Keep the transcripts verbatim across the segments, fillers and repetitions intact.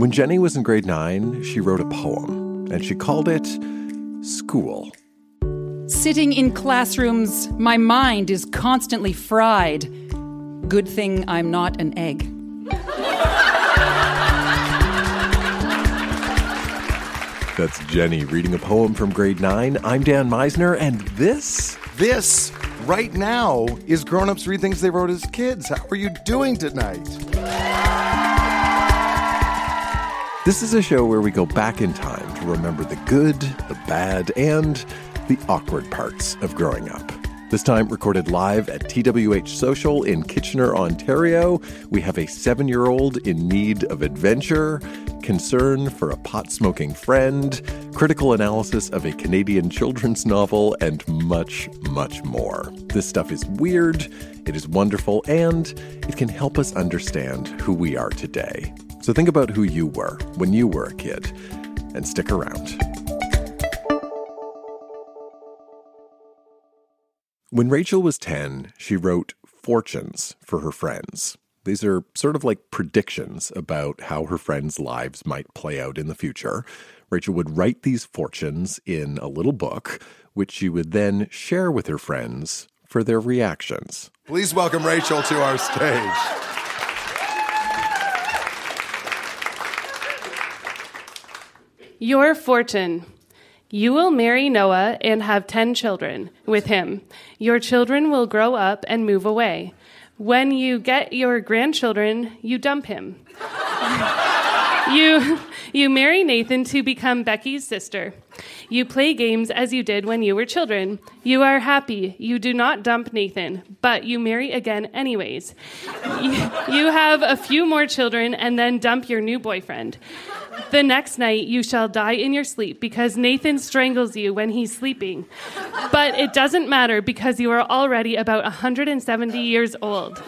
When Jenny was in grade nine, she wrote a poem, and she called it School. Sitting in classrooms, my mind is constantly fried. Good thing I'm not an egg. That's Jenny reading a poem from grade nine. I'm Dan Meisner, and this... This, right now, is Grownups Read Things They Wrote As Kids. How are you doing tonight? This is a show where we go back in time to remember the good, the bad, and the awkward parts of growing up. This time recorded live at T W H Social in Kitchener, Ontario. We have a seven-year-old in need of adventure, concern for a pot-smoking friend, critical analysis of a Canadian children's novel, and much, much more. This stuff is weird, it is wonderful, and it can help us understand who we are today. So think about who you were when you were a kid, and stick around. When Rachel was ten, she wrote fortunes for her friends. These are sort of like predictions about how her friends' lives might play out in the future. Rachel would write these fortunes in a little book, which she would then share with her friends for their reactions. Please welcome Rachel to our stage. Your fortune. You will marry Noah and have ten children with him. Your children will grow up and move away. When you get your grandchildren, you dump him. you you marry Nathan to become Becky's sister. You play games as you did when you were children. You are happy. You do not dump Nathan, but you marry again anyways. you, you have a few more children and then dump your new boyfriend. The next night you shall die in your sleep because Nathan strangles you when he's sleeping. But it doesn't matter because you are already about one hundred seventy years old.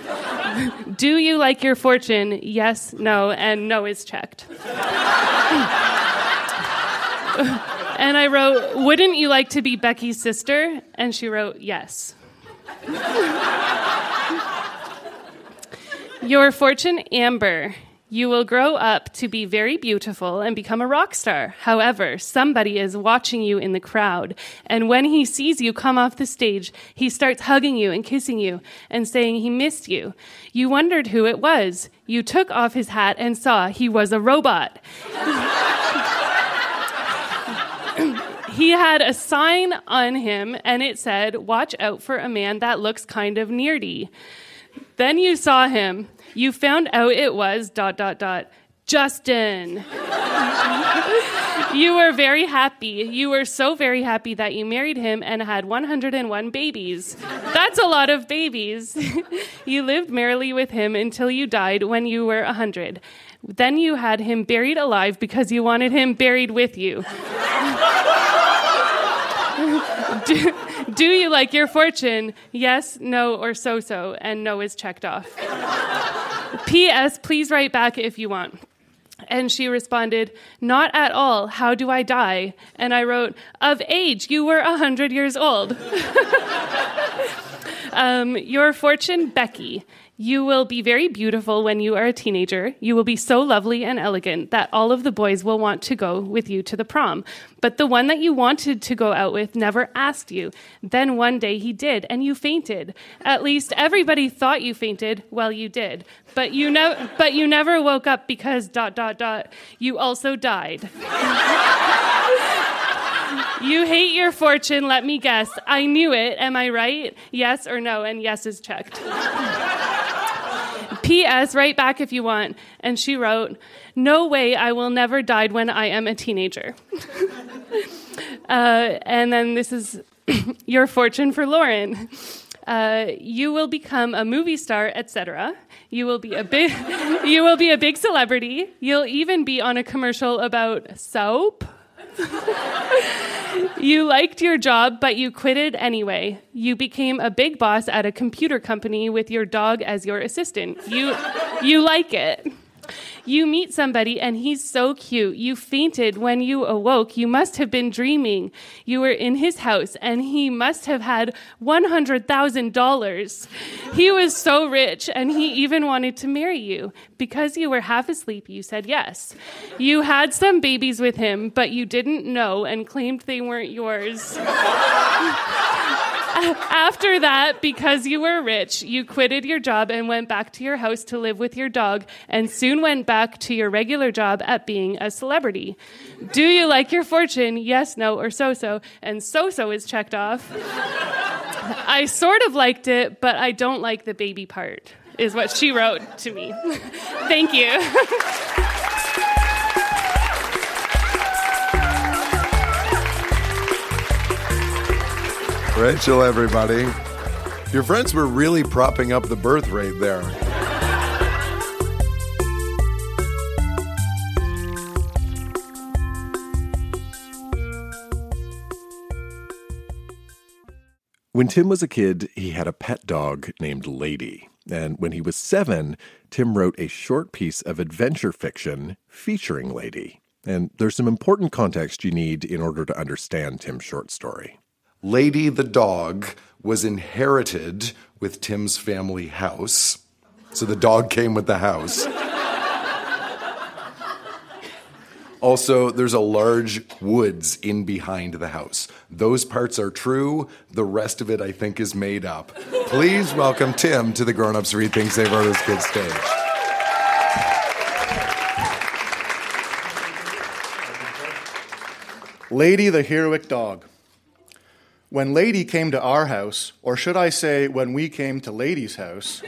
Do you like your fortune? Yes, no, and no is checked. And I wrote, wouldn't you like to be Becky's sister? And she wrote, yes. Your fortune, Amber. You will grow up to be very beautiful and become a rock star. However, somebody is watching you in the crowd, and when he sees you come off the stage, he starts hugging you and kissing you and saying he missed you. You wondered who it was. You took off his hat and saw he was a robot. He had a sign on him, and it said, "Watch out for a man that looks kind of nerdy." Then you saw him. You found out it was, dot, dot, dot, Justin. You were very happy. You were so very happy that you married him and had one hundred one babies. That's a lot of babies. You lived merrily with him until you died when you were one hundred. Then you had him buried alive because you wanted him buried with you. do, do you like your fortune? Yes, no, or so-so, and no is checked off. P S. Please write back if you want. And she responded, not at all. How do I die? And I wrote, of age, you were one hundred years old. um, your fortune, Becky. You will be very beautiful when you are a teenager. You will be so lovely and elegant that all of the boys will want to go with you to the prom. But the one that you wanted to go out with never asked you. Then one day he did, and you fainted. At least everybody thought you fainted. Well, you did. But you, ne- but you never woke up because dot, dot, dot, you also died. You hate your fortune, let me guess. I knew it, am I right? Yes or no, and yes is checked. P S. Write back if you want. And she wrote, no way, I will never die when I am a teenager. uh, and then this is your fortune for Lauren. Uh, you will become a movie star, et cetera. You will be a big, you will be a big celebrity. You'll even be on a commercial about soap. You liked your job, but you quit it anyway. You became a big boss at a computer company with your dog as your assistant. You you like it. You meet somebody and he's so cute. You fainted when you awoke. You must have been dreaming. You were in his house and he must have had one hundred thousand dollars. He was so rich and he even wanted to marry you. Because you were half asleep, you said yes. You had some babies with him, but you didn't know and claimed they weren't yours. After that, because you were rich, you quitted your job and went back to your house to live with your dog and soon went back to your regular job at being a celebrity. Do you like your fortune? Yes, no, or so-so. And so-so is checked off. I sort of liked it, but I don't like the baby part, is what she wrote to me. Thank you. Rachel, everybody. Your friends were really propping up the birth rate there. When Tim was a kid, he had a pet dog named Lady. And when he was seven, Tim wrote a short piece of adventure fiction featuring Lady. And there's some important context you need in order to understand Tim's short story. Lady the dog was inherited with Tim's family house. So the dog came with the house. Also, there's a large woods in behind the house. Those parts are true. The rest of it, I think, is made up. Please welcome Tim to the Grownups Read Things They Wrote As Kids stage. Lady the heroic dog. When Lady came to our house, or should I say when we came to Lady's house,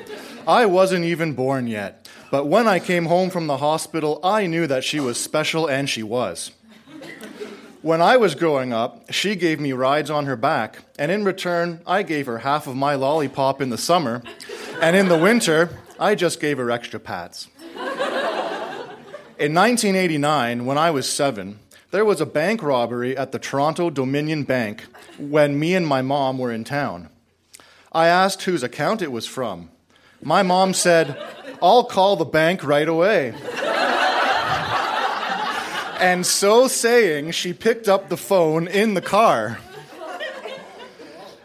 I wasn't even born yet. But when I came home from the hospital, I knew that she was special, and she was. When I was growing up, she gave me rides on her back, and in return, I gave her half of my lollipop in the summer, and in the winter, I just gave her extra pats. In nineteen eighty-nine, when I was seven, there was a bank robbery at the Toronto Dominion Bank when me and my mom were in town. I asked whose account it was from. My mom said, "I'll call the bank right away." And so saying, she picked up the phone in the car.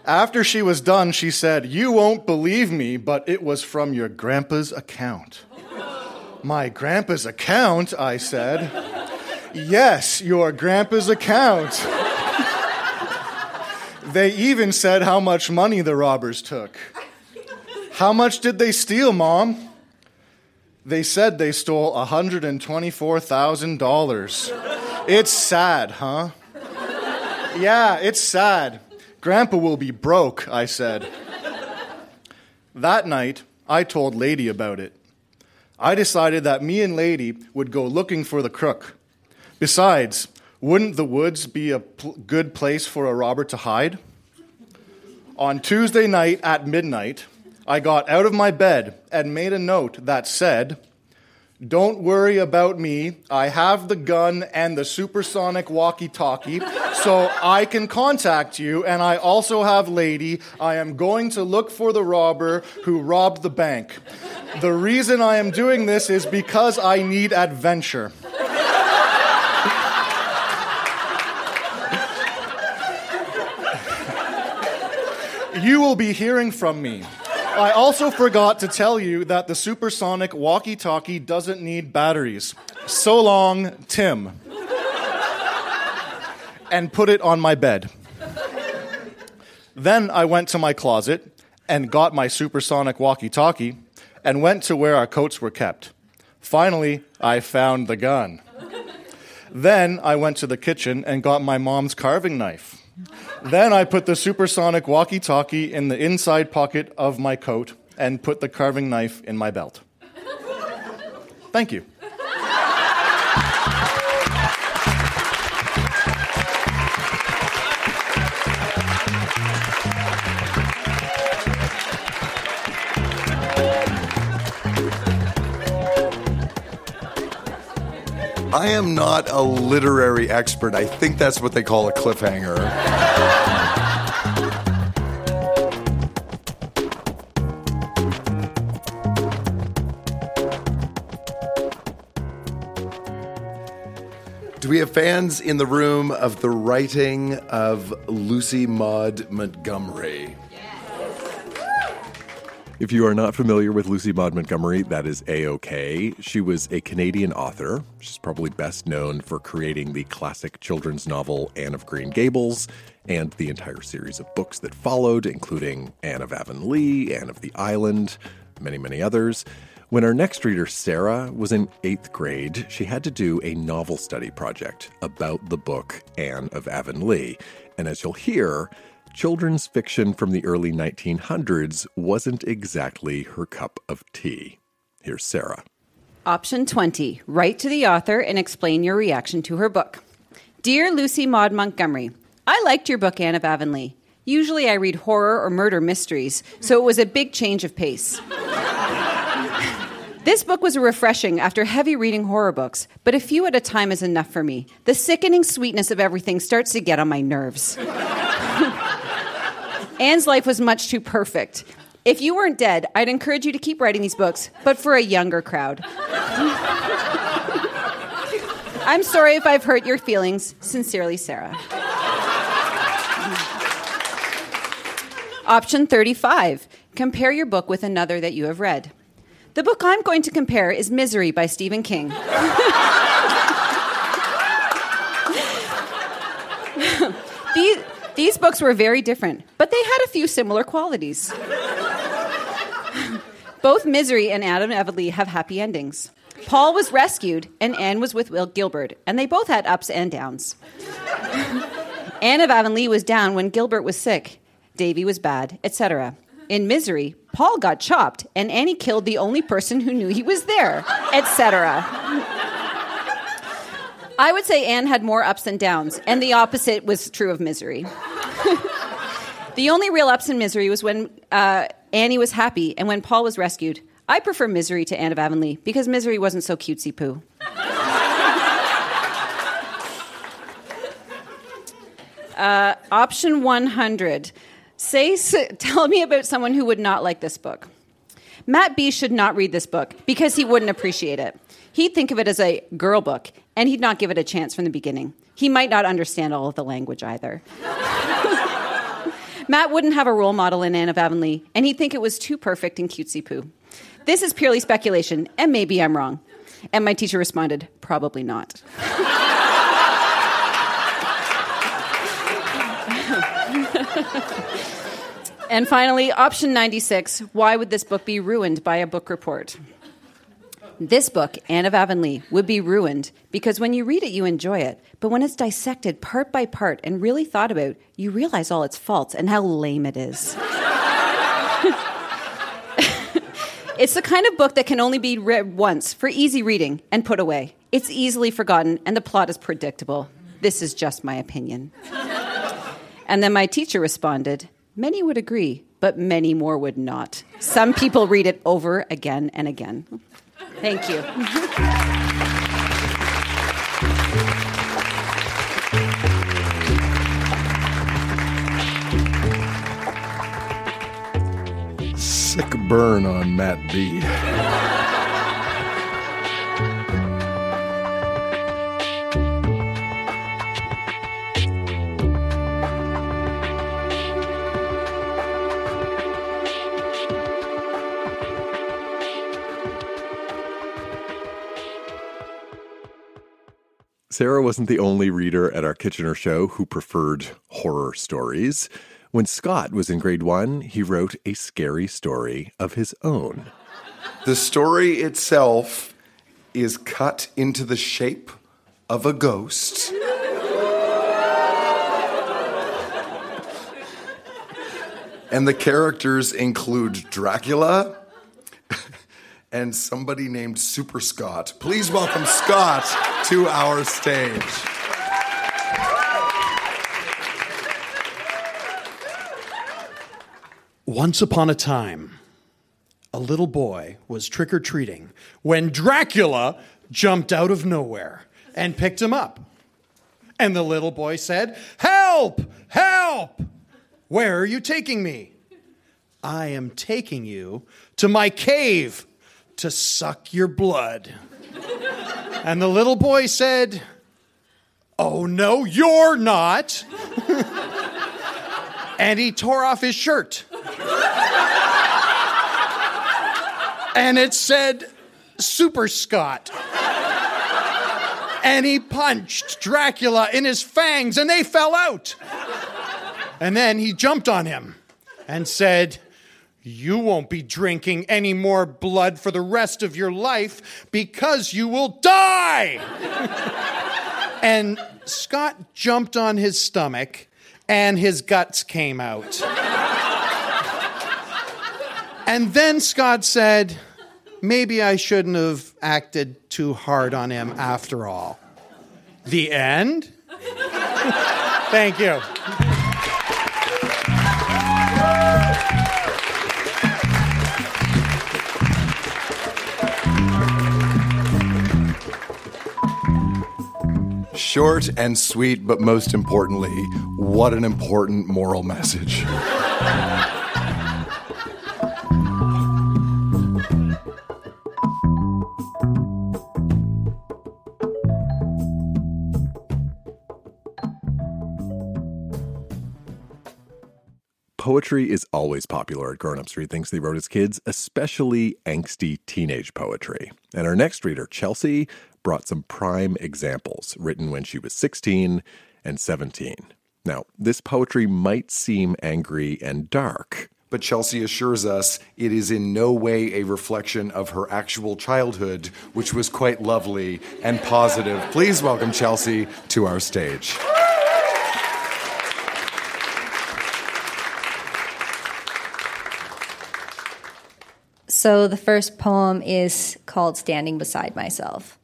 After she was done, she said, "You won't believe me, but it was from your grandpa's account." "My grandpa's account?" I said. "Yes, your grandpa's account." They even said how much money the robbers took. "How much did they steal, Mom?" They said they stole one hundred twenty-four thousand dollars. "It's sad, huh?" "Yeah, it's sad. Grandpa will be broke," I said. That night, I told Lady about it. I decided that me and Lady would go looking for the crook. Besides, wouldn't the woods be a pl- good place for a robber to hide? On Tuesday night at midnight, I got out of my bed and made a note that said, "Don't worry about me. I have the gun and the supersonic walkie-talkie, so I can contact you, and I also have Lady. I am going to look for the robber who robbed the bank. The reason I am doing this is because I need adventure." You will be hearing from me. I also forgot to tell you that the supersonic walkie-talkie doesn't need batteries. So long, Tim. And put it on my bed. Then I went to my closet and got my supersonic walkie-talkie and went to where our coats were kept. Finally, I found the gun. Then I went to the kitchen and got my mom's carving knife. Then I put the supersonic walkie-talkie in the inside pocket of my coat and put the carving knife in my belt. Thank you. I am not a literary expert. I think that's what they call a cliffhanger. Do we have fans in the room of the writing of Lucy Maud Montgomery? If you are not familiar with Lucy Maud Montgomery, that is A-OK. She was a Canadian author. She's probably best known for creating the classic children's novel Anne of Green Gables and the entire series of books that followed, including Anne of Avonlea, Anne of the Island, many, many others. When our next reader, Sarah, was in eighth grade, she had to do a novel study project about the book Anne of Avonlea. And as you'll hear, children's fiction from the early nineteen hundreds wasn't exactly her cup of tea. Here's Sarah. Option twenty. Write to the author and explain your reaction to her book. Dear Lucy Maud Montgomery, I liked your book Anne of Avonlea. Usually I read horror or murder mysteries, so it was a big change of pace. This book was refreshing after heavy reading horror books, but a few at a time is enough for me. The sickening sweetness of everything starts to get on my nerves. Anne's life was much too perfect. If you weren't dead, I'd encourage you to keep writing these books, but for a younger crowd. I'm sorry if I've hurt your feelings. Sincerely, Sarah. Option thirty-five. Compare your book with another that you have read. The book I'm going to compare is Misery by Stephen King. These... These books were very different, but they had a few similar qualities. Both Misery and Anne of Avonlea have happy endings. Paul was rescued, and Anne was with Will Gilbert, and they both had ups and downs. Anne of Avonlea was down when Gilbert was sick, Davy was bad, et cetera. In Misery, Paul got chopped, and Annie killed the only person who knew he was there, et cetera. I would say Anne had more ups and downs, and the opposite was true of Misery. The only real ups in Misery was when uh, Annie was happy and when Paul was rescued. I prefer Misery to Anne of Avonlea because Misery wasn't so cutesy-poo. uh, option one hundred. Say, tell me about someone who would not like this book. Matt B. should not read this book because he wouldn't appreciate it. He'd think of it as a girl book, and he'd not give it a chance from the beginning. He might not understand all of the language either. Matt wouldn't have a role model in Anne of Avonlea, and he'd think it was too perfect and cutesy-poo. This is purely speculation, and maybe I'm wrong. And my teacher responded, probably not. And finally, option ninety-six, why would this book be ruined by a book report? This book, Anne of Avonlea, would be ruined because when you read it, you enjoy it. But when it's dissected part by part and really thought about, you realize all its faults and how lame it is. It's the kind of book that can only be read once for easy reading and put away. It's easily forgotten and the plot is predictable. This is just my opinion. And then my teacher responded, many would agree, but many more would not. Some people read it over again and again. Thank you. Sick burn on Matt B. Sarah wasn't the only reader at our Kitchener show who preferred horror stories. When Scott was in grade one, he wrote a scary story of his own. The story itself is cut into the shape of a ghost. And the characters include Dracula and somebody named Super Scott. Please welcome Scott to our stage. Once upon a time, a little boy was trick-or-treating when Dracula jumped out of nowhere and picked him up. And the little boy said, "Help! Help! Where are you taking me?" "I am taking you to my cave to suck your blood." And the little boy said, oh, no, you're not. And he tore off his shirt. And it said, Super Scott. And he punched Dracula in his fangs, and they fell out. And then he jumped on him and said, you won't be drinking any more blood for the rest of your life because you will die. And Scott jumped on his stomach, and his guts came out. And then Scott said, maybe I shouldn't have acted too hard on him after all. The end? Thank you. Short and sweet, but most importantly, what an important moral message. Poetry is always popular at Grownups Read Things They Wrote As Kids, especially angsty teenage poetry. And our next reader, Chelsea, brought some prime examples written when she was sixteen and seventeen. Now, this poetry might seem angry and dark, but Chelsea assures us it is in no way a reflection of her actual childhood, which was quite lovely and positive. Please welcome Chelsea to our stage. So the first poem is called Standing Beside Myself.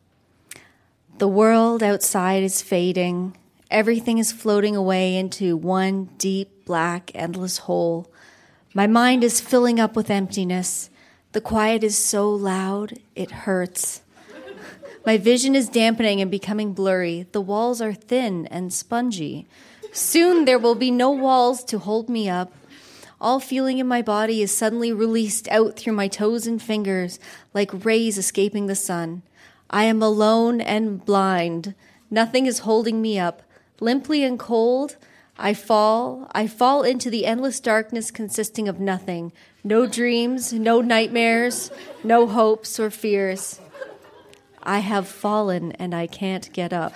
The world outside is fading. Everything is floating away into one deep, black, endless hole. My mind is filling up with emptiness. The quiet is so loud, it hurts. My vision is dampening and becoming blurry. The walls are thin and spongy. Soon there will be no walls to hold me up. All feeling in my body is suddenly released out through my toes and fingers, like rays escaping the sun. I am alone and blind. Nothing is holding me up. Limply and cold, I fall. I fall into the endless darkness consisting of nothing. No dreams, no nightmares, no hopes or fears. I have fallen and I can't get up.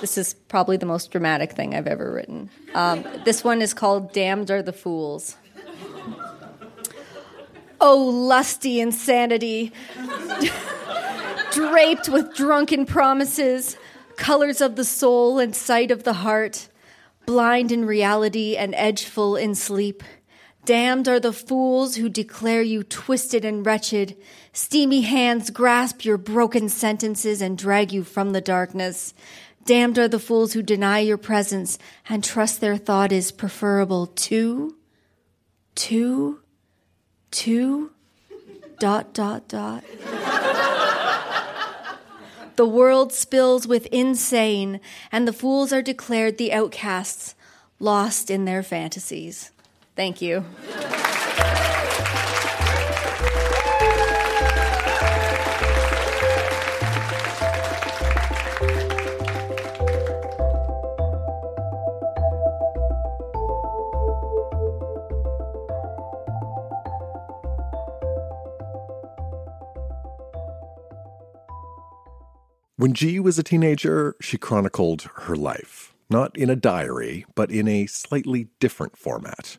This is probably the most dramatic thing I've ever written. Um, this one is called Damned Are the Fools. Oh, lusty insanity, draped with drunken promises, colors of the soul and sight of the heart, blind in reality and edgeful in sleep. Damned are the fools who declare you twisted and wretched. Steamy hands grasp your broken sentences and drag you from the darkness. Damned are the fools who deny your presence and trust their thought is preferable to, to, to, dot, dot, dot. The world spills with insane, and the fools are declared the outcasts, lost in their fantasies. Thank you. When G was a teenager, she chronicled her life, not in a diary, but in a slightly different format.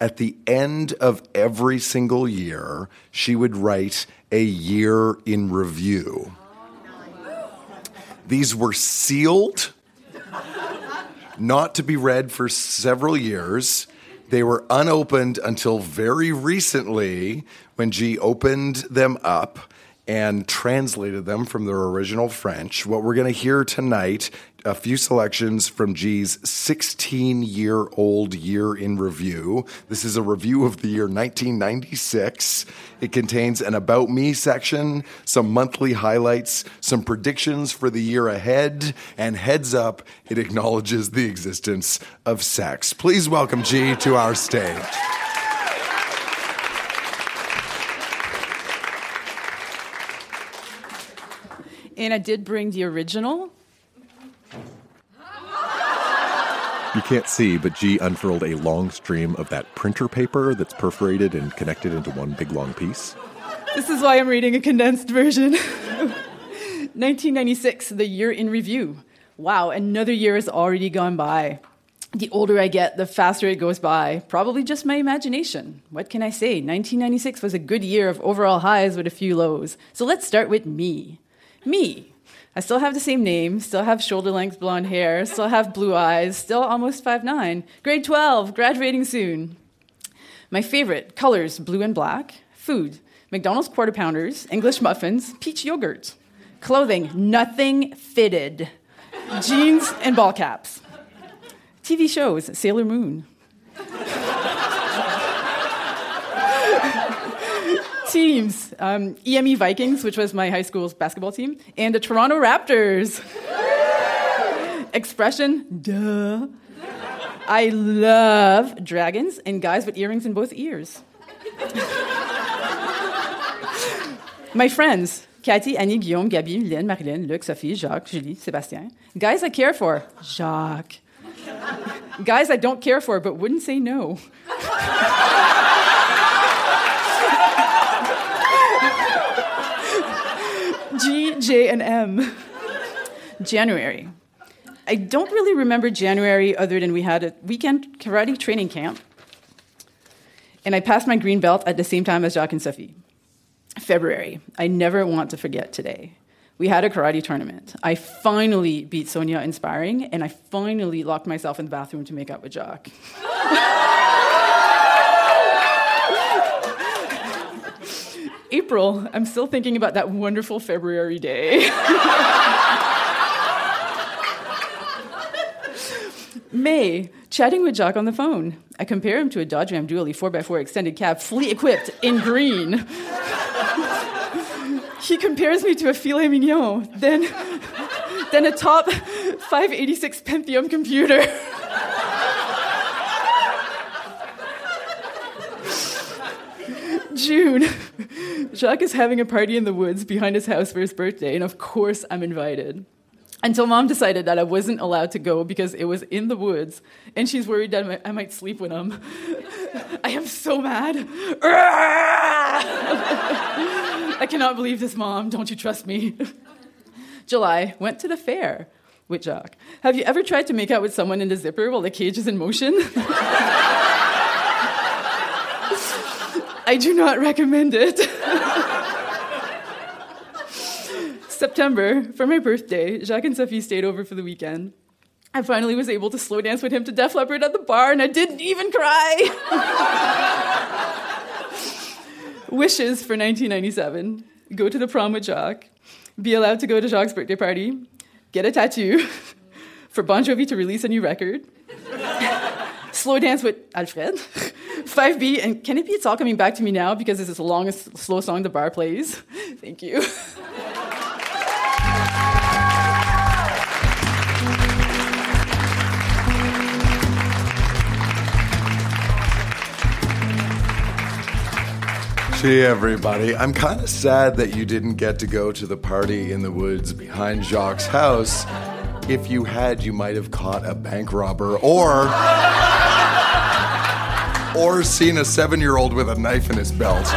At the end of every single year, she would write a year in review. These were sealed, not to be read for several years. They were unopened until very recently when G opened them up and translated them from their original French. What we're going to hear tonight, a few selections from G's sixteen-year-old year in review. This is a review of the year nineteen ninety-six. It contains an About Me section, some monthly highlights, some predictions for the year ahead, and heads up, it acknowledges the existence of sex. Please welcome G to our stage. And I did bring the original. You can't see, but G unfurled a long stream of that printer paper that's perforated and connected into one big long piece. This is why I'm reading a condensed version. nineteen ninety-six, the year in review. Wow, another year has already gone by. The older I get, the faster it goes by. Probably just my imagination. What can I say? nineteen ninety-six was a good year of overall highs with a few lows. So let's start with me. Me. I still have the same name, still have shoulder-length blonde hair, still have blue eyes, still almost five nine. Grade twelve, graduating soon. My favorite, colors, blue and black. Food, McDonald's Quarter Pounders, English muffins, peach yogurt. Clothing, nothing fitted. Jeans and ball caps. T V shows, Sailor Moon. Teams, um, E M E Vikings, which was my high school's basketball team, and the Toronto Raptors. Expression, duh. I love dragons and guys with earrings in both ears. My friends, Cathy, Annie, Guillaume, Gabby, Lynn, Marilyn, Luc, Sophie, Jacques, Julie, Sébastien. Guys I care for, Jacques. Guys I don't care for but wouldn't say no. G, J, and M. January. I don't really remember January other than we had a weekend karate training camp. And I passed my green belt at the same time as Jacques and Sophie. February. I never want to forget today. We had a karate tournament. I finally beat Sonia Inspiring, and I finally locked myself in the bathroom to make out with Jacques. April, I'm still thinking about that wonderful February day. May, chatting with Jacques on the phone. I compare him to a Dodge Ram Dually four by four extended cab, fully equipped, in green. He compares me to a filet mignon, then, then a top five eighty-six Pentium computer. June, Jacques is having a party in the woods behind his house for his birthday, and of course I'm invited. Until Mom decided that I wasn't allowed to go because it was in the woods, and she's worried that I might sleep with him. I am so mad. I cannot believe this, Mom. Don't you trust me? July, went to the fair with Jacques. Have you ever tried to make out with someone in the zipper while the cage is in motion? I do not recommend it. September, for my birthday, Jacques and Sophie stayed over for the weekend. I finally was able to slow dance with him to Def Leppard at the bar, and I didn't even cry. Wishes for nineteen ninety-seven. Go to the prom with Jacques. Be allowed to go to Jacques' birthday party. Get a tattoo. For Bon Jovi to release a new record. Slow dance with Alfred. five B, and can it be It's All Coming Back to Me Now, because this is the longest slow song the bar plays. Thank you. Hey everybody, I'm kind of sad that you didn't get to go to the party in the woods behind Jacques' house. If you had, you might have caught a bank robber or... or seen a seven-year-old with a knife in his belt.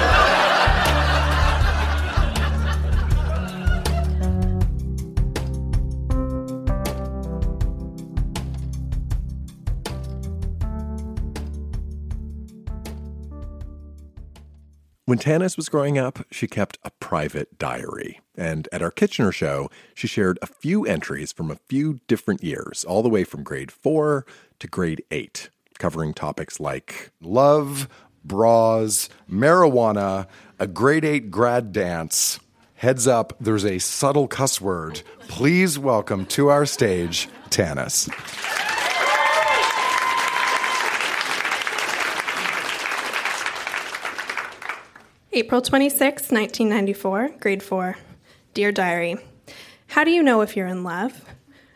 When Tanis was growing up, she kept a private diary. And at our Kitchener show, she shared a few entries from a few different years, all the way from grade four to grade eight, covering topics like love, bras, marijuana, a grade eight grad dance. Heads up, there's a subtle cuss word. Please welcome to our stage, Tanis. April twenty-sixth, nineteen ninety-four, grade four. Dear Diary, how do you know if you're in love?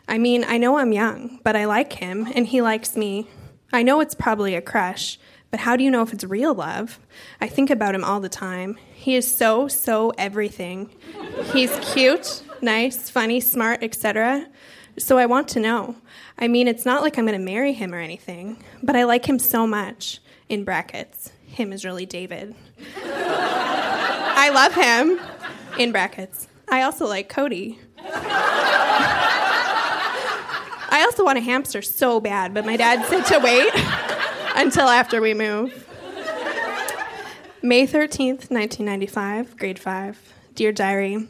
I mean, I know I'm young, but I like him, and he likes me. I know it's probably a crush, but how do you know if it's real love? I think about him all the time. He is so, so everything. He's cute, nice, funny, smart, et cetera. So I want to know. I mean, it's not like I'm going to marry him or anything, but I like him so much. In brackets, him is really David. I love him. In brackets. I also like Cody. I also want a hamster so bad, but my dad said to wait until after we move. May thirteenth, nineteen ninety-five, grade five. Dear Diary,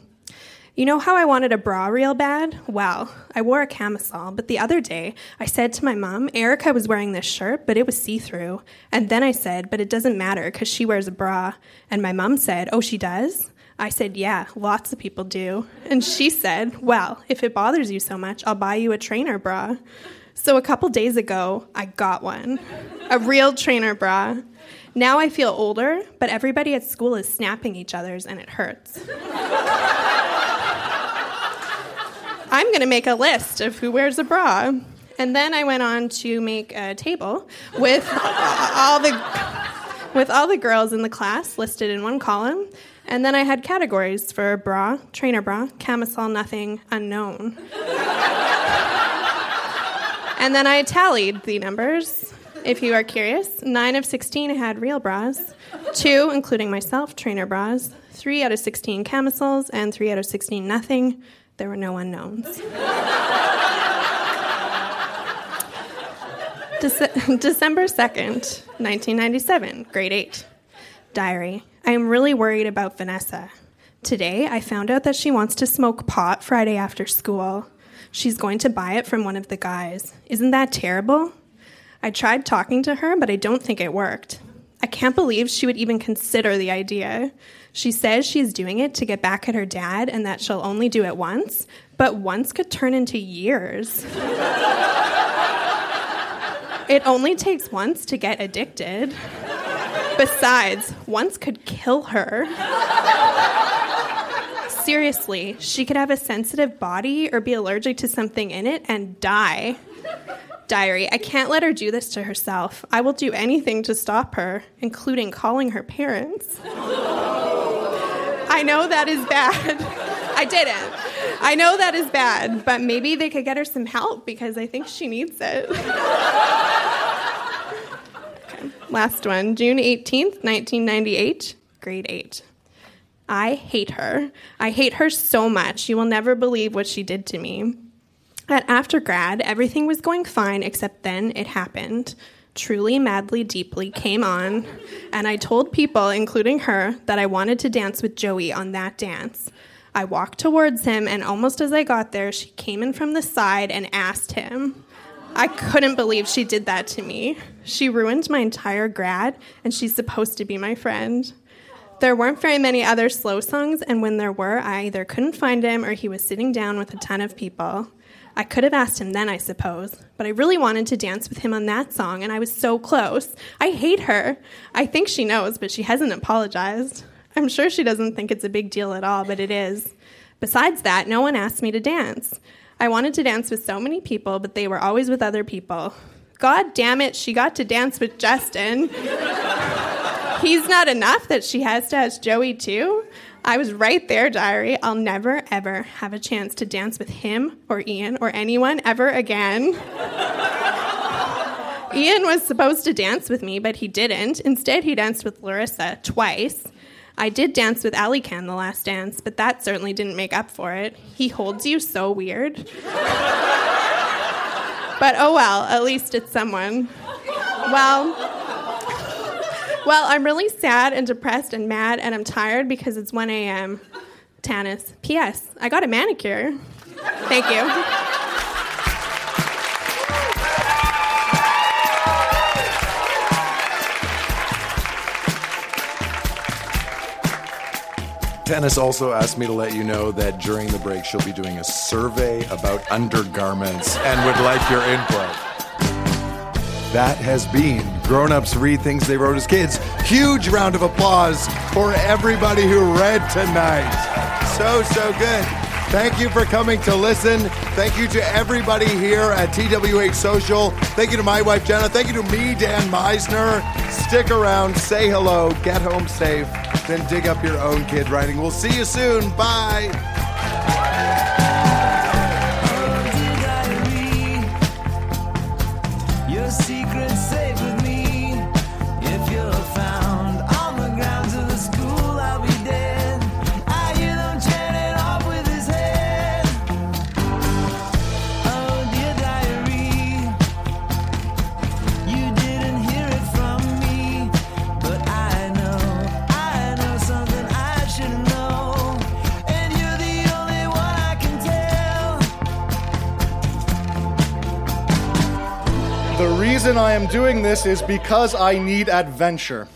you know how I wanted a bra real bad? Well, I wore a camisole, but the other day I said to my mom, Erica was wearing this shirt, but it was see-through. And then I said, but it doesn't matter because she wears a bra. And my mom said, oh, she does? I said, yeah, lots of people do. And she said, well, if it bothers you so much, I'll buy you a trainer bra. So a couple days ago, I got one. A real trainer bra. Now I feel older, but everybody at school is snapping each other's and it hurts. I'm going to make a list of who wears a bra. And then I went on to make a table with all the with all the girls in the class listed in one column. And then I had categories for bra, trainer bra, camisole, nothing, unknown. And then I tallied the numbers. If you are curious, nine of sixteen had real bras, two, including myself, trainer bras, three out of sixteen camisoles, and three out of sixteen nothing. There were no unknowns. Dece- December second, nineteen ninety-seven, grade eight. Diary. I am really worried about Vanessa. Today, I found out that she wants to smoke pot Friday after school. She's going to buy it from one of the guys. Isn't that terrible? I tried talking to her, but I don't think it worked. I can't believe she would even consider the idea. She says she's doing it to get back at her dad and that she'll only do it once, but once could turn into years. It only takes once to get addicted. Besides, once could kill her. Seriously, she could have a sensitive body or be allergic to something in it and die. Diary, I can't let her do this to herself. I will do anything to stop her, including calling her parents. I know that is bad. I didn't. I know that is bad, but maybe they could get her some help because I think she needs it. Okay. Last one, June eighteenth, nineteen ninety-eight, grade eight. I hate her. I hate her so much. You will never believe what she did to me. At after grad, everything was going fine, except then it happened. Truly, Madly, Deeply came on, and I told people, including her, that I wanted to dance with Joey on that dance. I walked towards him, and almost as I got there, she came in from the side and asked him. I couldn't believe she did that to me. She ruined my entire grad, and she's supposed to be my friend. There weren't very many other slow songs, and when there were, I either couldn't find him or he was sitting down with a ton of people. I could have asked him then, I suppose, but I really wanted to dance with him on that song, and I was so close. I hate her. I think she knows, but she hasn't apologized. I'm sure she doesn't think it's a big deal at all, but it is. Besides that, no one asked me to dance. I wanted to dance with so many people, but they were always with other people. God damn it, she got to dance with Justin. He's not enough that she has to ask Joey, too. I was right there, Diary. I'll never, ever have a chance to dance with him or Ian or anyone ever again. Ian was supposed to dance with me, but he didn't. Instead, he danced with Larissa twice. I did dance with Allie Can the last dance, but that certainly didn't make up for it. He holds you so weird. But oh well, at least it's someone. Well... Well, I'm really sad and depressed and mad, and I'm tired because it's one a.m. Tanis. P S. I got a manicure. Thank you. Tanis also asked me to let you know that during the break she'll be doing a survey about undergarments and would like your input. That has been Grownups Read Things They Wrote As Kids. Huge round of applause for everybody who read tonight. So, so good. Thank you for coming to listen. Thank you to everybody here at T W H Social. Thank you to my wife, Jenna. Thank you to me, Dan Meisner. Stick around, say hello, get home safe, then dig up your own kid writing. We'll see you soon. Bye. Your secret's safe with me. If you're found on the grounds of the school, I'll be dead. I hear them chanting off with his head. Oh dear diary, you didn't hear it from me, but I know, I know something I shouldn't know, and you're the only one I can tell. The reason I am doing this is because I need adventure.